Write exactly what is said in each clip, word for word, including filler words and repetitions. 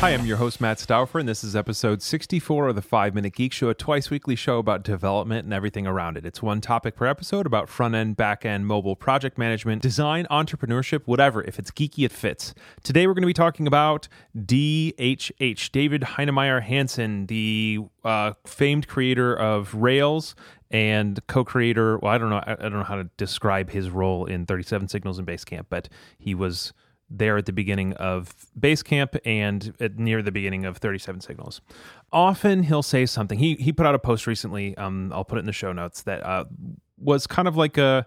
Hi, I'm your host, Matt Stauffer, and this is episode sixty-four of the five minute Geek Show, a twice-weekly show about development and everything around it. It's one topic per episode about front-end, back-end, mobile project management, design, entrepreneurship, whatever. If it's geeky, it fits. Today, we're going to be talking about D H H, David Heinemeier Hansen, the uh, famed creator of Rails and co-creator, well, I don't know, I don't know how to describe his role in thirty-seven Signals and Basecamp, but he was there at the beginning of Basecamp and at near the beginning of thirty-seven Signals. Often he'll say something. He he put out a post recently, um, I'll put it in the show notes, that uh, was kind of like a,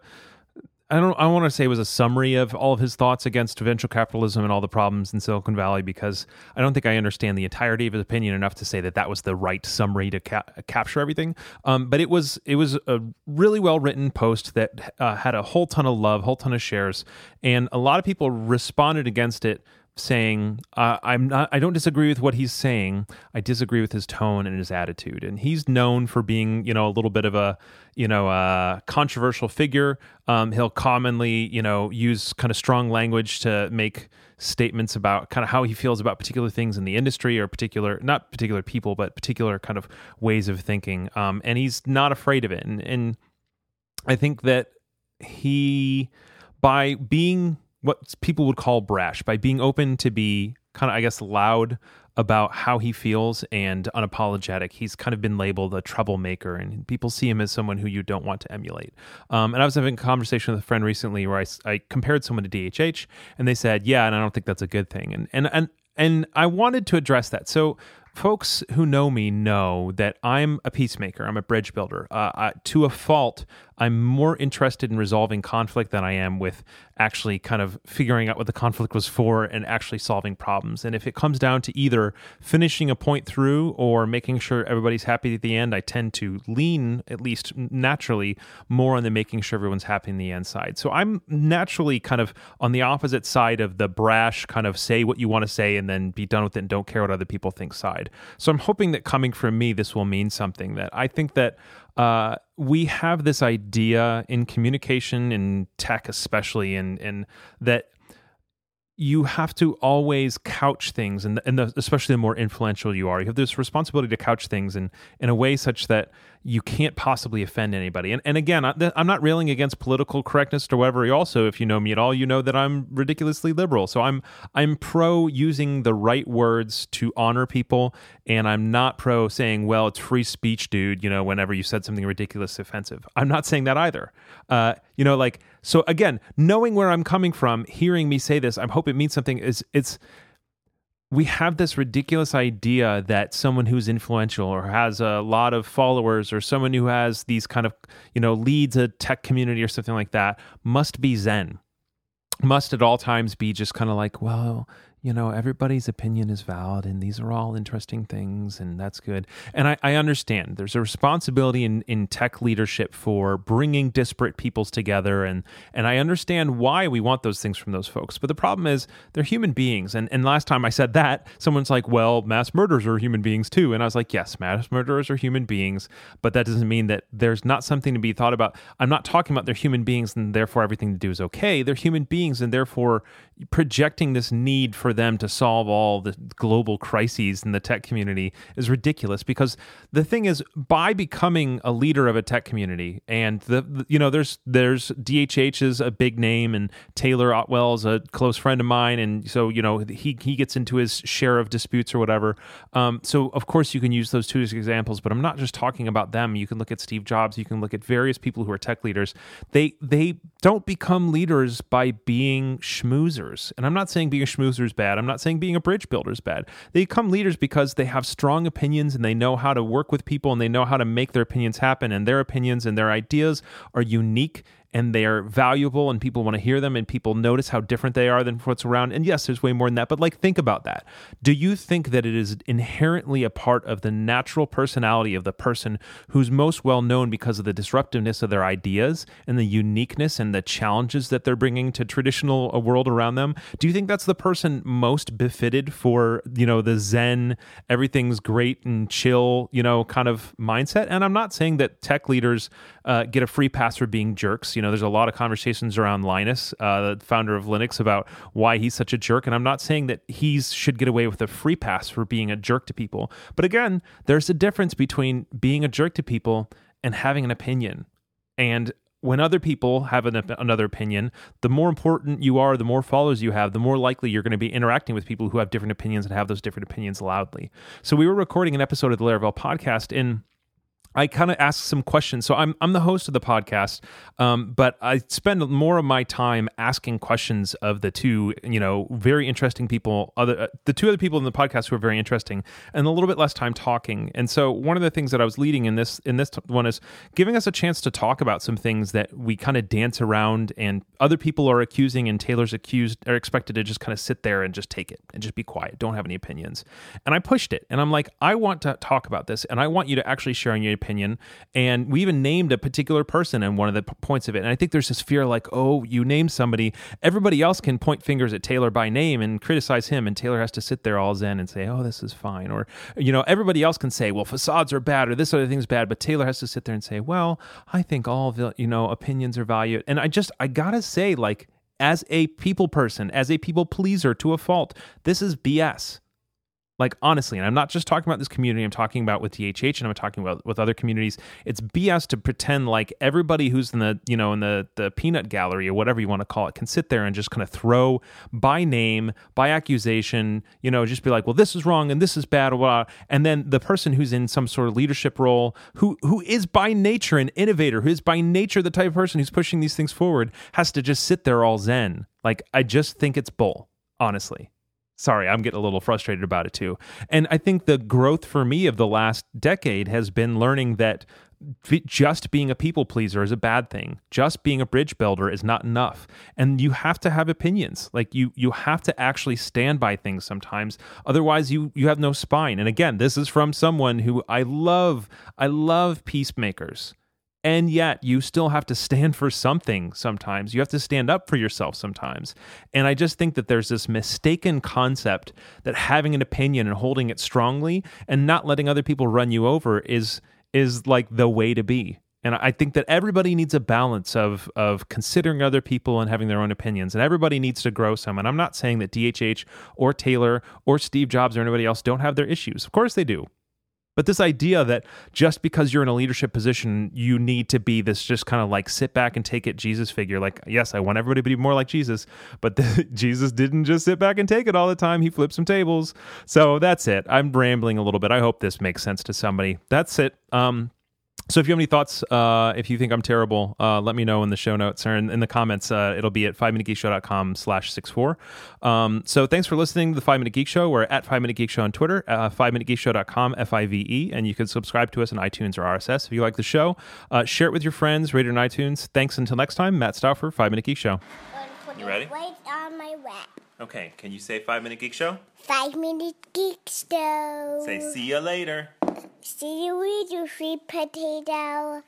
I don't I want to say it was a summary of all of his thoughts against venture capitalism and all the problems in Silicon Valley, because I don't think I understand the entirety of his opinion enough to say that that was the right summary to ca- capture everything. Um, but it was it was a really well-written post that uh, had a whole ton of love, whole ton of shares, and a lot of people responded against it, saying, uh, I'm not, I don't disagree with what he's saying. I disagree with his tone and his attitude. And he's known for being, you know, a little bit of a, you know, a controversial figure. Um, he'll commonly, you know, use kind of strong language to make statements about kind of how he feels about particular things in the industry or particular, not particular people, but particular kind of ways of thinking. Um, and he's not afraid of it. And, and I think that he, by being what people would call brash, by being open to be kind of, I guess, loud about how he feels and unapologetic, he's kind of been labeled a troublemaker, and people see him as someone who you don't want to emulate. Um, and I was having a conversation with a friend recently where I, I compared someone to D H H, and they said, yeah, and I don't think that's a good thing. And and and and I wanted to address that. So folks who know me know that I'm a peacemaker. I'm a bridge builder. Uh, I, to a fault, I'm more interested in resolving conflict than I am with actually kind of figuring out what the conflict was for and actually solving problems. And if it comes down to either finishing a point through or making sure everybody's happy at the end, I tend to lean, at least naturally, more on the making sure everyone's happy in the end side. So I'm naturally kind of on the opposite side of the brash kind of say what you want to say and then be done with it and don't care what other people think side. So I'm hoping that coming from me, this will mean something. That I think that uh, we have this idea in communication, in tech especially, and and that you have to always couch things, and and the, especially the more influential you are, you have this responsibility to couch things in, in a way such that you can't possibly offend anybody. And and again, I, I'm not railing against political correctness or whatever. Also, if you know me at all, you know that I'm ridiculously liberal. So I'm I'm pro using the right words to honor people, and I'm not pro saying, well, it's free speech, dude, you know, whenever you said something ridiculous, offensive. I'm not saying that either. Uh, you know, like, so again, knowing where I'm coming from, hearing me say this, I'm hoping it means something. Is it's we have this ridiculous idea that someone who's influential or has a lot of followers or someone who has these kind of, you know, leads a tech community or something like that must be zen, must at all times be just kind of like, well, you know, everybody's opinion is valid and these are all interesting things and that's good. And I, I understand there's a responsibility in, in tech leadership for bringing disparate peoples together. And, and I understand why we want those things from those folks. But the problem is they're human beings. And, and last time I said that, someone's like, well, mass murderers are human beings too. And I was like, yes, mass murderers are human beings, but that doesn't mean that there's not something to be thought about. I'm not talking about they're human beings and therefore everything to do is okay. They're human beings and therefore projecting this need for them to solve all the global crises in the tech community is ridiculous, because the thing is, by becoming a leader of a tech community, and the, the you know there's there's D H H is a big name, and Taylor Otwell is a close friend of mine, and so you know he he gets into his share of disputes or whatever. Um, so of course you can use those two as examples, but I'm not just talking about them. You can look at Steve Jobs, you can look at various people who are tech leaders. They they don't become leaders by being schmoozers, and I'm not saying being a schmoozer is bad. I'm not saying being a bridge builder is bad. They become leaders because they have strong opinions and they know how to work with people and they know how to make their opinions happen, and their opinions and their ideas are unique and they are valuable and people want to hear them and people notice how different they are than what's around. And yes, there's way more than that, but like, think about that. Do you think that it is inherently a part of the natural personality of the person who's most well known because of the disruptiveness of their ideas and the uniqueness and the challenges that they're bringing to traditional a world around them? Do you think that's the person most befitted for, you know, the Zen, everything's great and chill, you know, kind of mindset? And I'm not saying that tech leaders uh, get a free pass for being jerks. You know, there's a lot of conversations around Linus, uh, the founder of Linux, about why he's such a jerk. And I'm not saying that he should get away with a free pass for being a jerk to people. But again, there's a difference between being a jerk to people and having an opinion. And when other people have an, another opinion, the more important you are, the more followers you have, the more likely you're going to be interacting with people who have different opinions and have those different opinions loudly. So we were recording an episode of the Laravel podcast, and I kind of asked some questions. So I'm I'm the host of the podcast, um, but I spend more of my time asking questions of the two, you know, very interesting people, other uh, the two other people in the podcast who are very interesting, and a little bit less time talking. And so one of the things that I was leading in this in this t- one is giving us a chance to talk about some things that we kind of dance around, and other people are accusing, and Taylor's accused are expected to just kind of sit there and just take it and just be quiet, don't have any opinions. And I pushed it, and I'm like, I want to talk about this, and I want you to actually share on your opinion. And we even named a particular person in one of the p- points of it. And I think there's this fear like, oh, you name somebody, everybody else can point fingers at Taylor by name and criticize him. And Taylor has to sit there all zen and say, oh, this is fine. Or, you know, everybody else can say, well, facades are bad or this other thing's bad. But Taylor has to sit there and say, well, I think all, the, you know, opinions are valued. And I just, I gotta say, like, as a people person, as a people pleaser to a fault, this is B S. Like, honestly, and I'm not just talking about this community, I'm talking about with T H H and I'm talking about with other communities. It's B S to pretend like everybody who's in the, you know, in the, the peanut gallery or whatever you want to call it can sit there and just kind of throw by name, by accusation, you know, just be like, well, this is wrong and this is bad, blah. And then the person who's in some sort of leadership role, who who is by nature an innovator, who is by nature the type of person who's pushing these things forward, has to just sit there all zen. Like, I just think it's bull, honestly. Sorry, I'm getting a little frustrated about it too. And I think the growth for me of the last decade has been learning that just being a people pleaser is a bad thing. Just being a bridge builder is not enough. And you have to have opinions. Like, you you have to actually stand by things sometimes. Otherwise, you you have no spine. And again, this is from someone who I love. I love peacemakers. And yet you still have to stand for something sometimes. You have to stand up for yourself sometimes. And I just think that there's this mistaken concept that having an opinion and holding it strongly and not letting other people run you over is is like the way to be. And I think that everybody needs a balance of of considering other people and having their own opinions. And everybody needs to grow some. And I'm not saying that D H H or Taylor or Steve Jobs or anybody else don't have their issues. Of course they do. But this idea that just because you're in a leadership position, you need to be this just kind of like sit back and take it Jesus figure. Like, yes, I want everybody to be more like Jesus, but the, Jesus didn't just sit back and take it all the time. He flipped some tables. So that's it. I'm rambling a little bit. I hope this makes sense to somebody. That's it. Um, So if you have any thoughts, uh, if you think I'm terrible, uh, let me know in the show notes or in, in the comments. Uh, it'll be at five minute geek show dot com slash sixty-four. Um, so thanks for listening to the five minute Geek Show. We're at five minute Geek Show on Twitter, uh, five minute geek show dot com, F I V E. And you can subscribe to us on iTunes or R S S. If you like the show, uh, share it with your friends, rate it on iTunes. Thanks until next time. Matt Stauffer, five minute Geek Show. You ready? Right on my lap. Okay, can you say five minute Geek Show? five minute Geek Show. Say see you later. See you later, sweet potato.